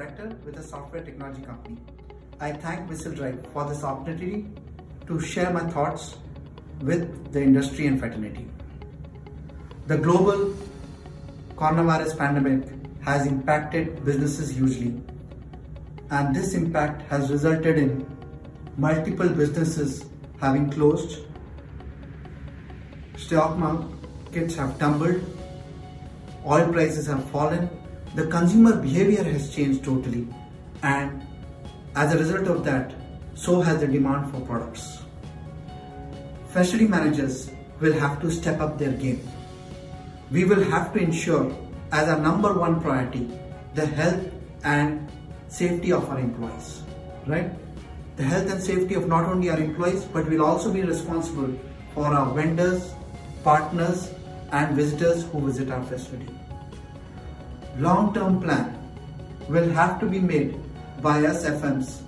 Director with a software technology company. I thank Whistle Drive for this opportunity to share my thoughts with the industry and fraternity. The global coronavirus pandemic has impacted businesses hugely, and this impact has resulted in multiple businesses having closed, stock markets have tumbled, oil prices have fallen, the consumer behavior has changed totally, and as a result of that, so has the demand for products. Facility managers will have to step up their game. We will have to ensure as our number one priority the health and safety of our employees, right? The health and safety of not only our employees, but we'll also be responsible for our vendors, partners, and visitors who visit our facility. Long-term plan will have to be made by us FMs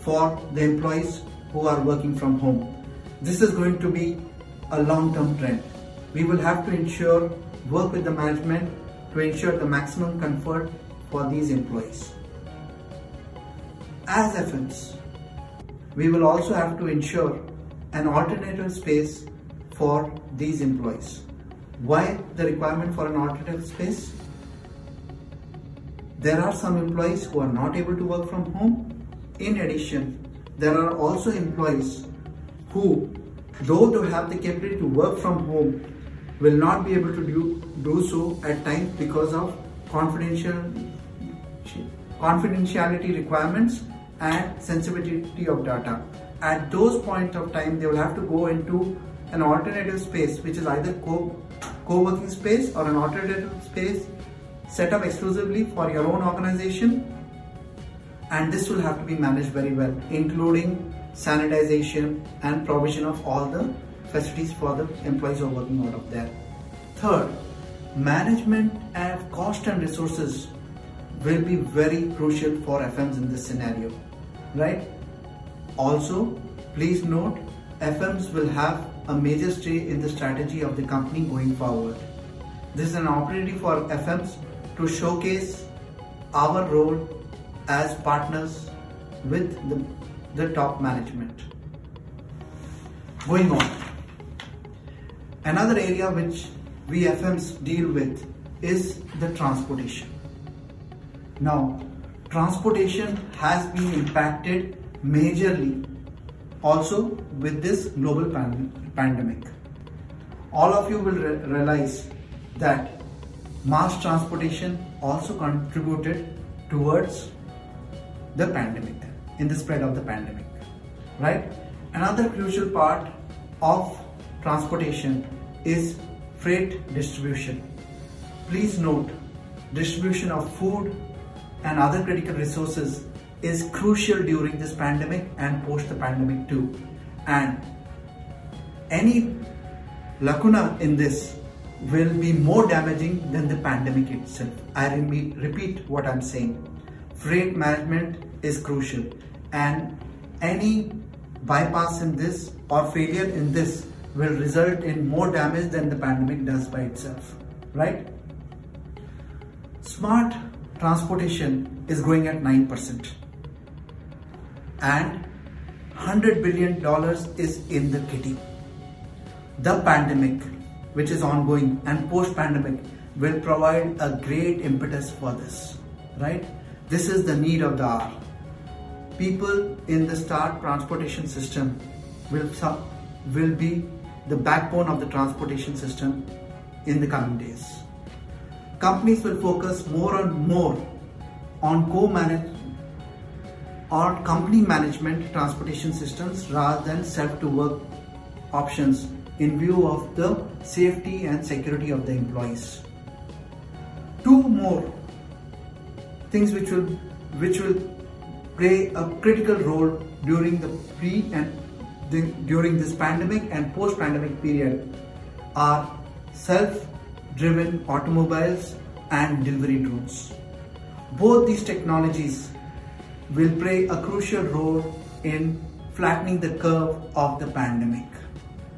for the employees who are working from home. This is going to be a long-term trend. We will have to ensure work with the management to ensure the maximum comfort for these employees. As FMs, we will also have to ensure an alternative space for these employees. Why the requirement for an alternative space? There are some employees who are not able to work from home. In addition, there are also employees who, though to have the capability to work from home, will not be able to do so at times because of confidentiality requirements and sensitivity of data. At those points of time, they will have to go into an alternative space, which is either co-working space or an alternative space set up exclusively for your own organization, and this will have to be managed very well, including sanitization and provision of all the facilities for the employees who are working out of there. Third, management of cost and resources will be very crucial for FMs in this scenario, right? Also, please note, FMs will have a major say in the strategy of the company going forward. This is an opportunity for FMs to showcase our role as partners with the top management. Going on, another area which we FMs deal with is the transportation. Now, transportation has been impacted majorly also with this global pandemic. All of you will realize that mass transportation also contributed towards the pandemic, in the spread of the pandemic, right? Another crucial part of transportation is freight distribution. Please note, distribution of food and other critical resources is crucial during this pandemic and post the pandemic too. And any lacuna in this will be more damaging than the pandemic itself. I repeat what I'm saying. Freight management is crucial, and any bypass in this or failure in this will result in more damage than the pandemic does by itself, right? Smart transportation is growing at 9%, and $100 billion is in the kitty. The pandemic, which is ongoing, and post-pandemic will provide a great impetus for this, right? This is the need of the hour. People in the star transportation system will be the backbone of the transportation system in the coming days. Companies will focus more and more on co-managed or company management transportation systems rather than self-to-work options in view of the safety and security of the employees. Two more things which will play a critical role during the during this pandemic and post-pandemic period are self-driven automobiles and delivery drones. Both these technologies will play a crucial role in flattening the curve of the pandemic.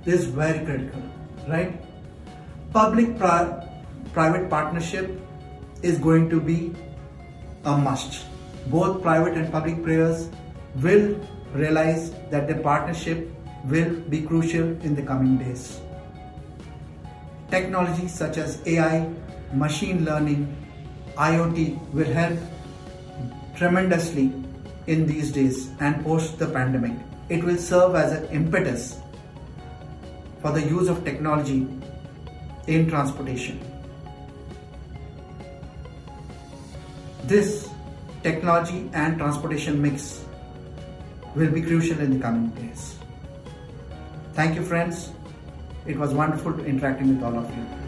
This is very critical, right? Public-private partnership is going to be a must. both private and public players will realize that their partnership will be crucial in the coming days. Technologies such as AI, machine learning, IoT will help tremendously in these days and post the pandemic. It will serve as an impetus for the use of technology in transportation. This technology and transportation mix will be crucial in the coming days. Thank you, friends. It was wonderful interacting with all of you.